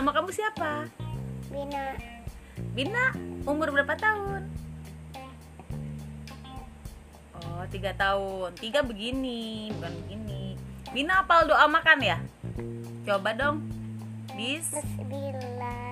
Nama kamu siapa? Bina. Bina, umur berapa tahun? 3 tahun. 3 begini, bukan begini. Bina hafal doa makan ya? Coba dong. Bismillah.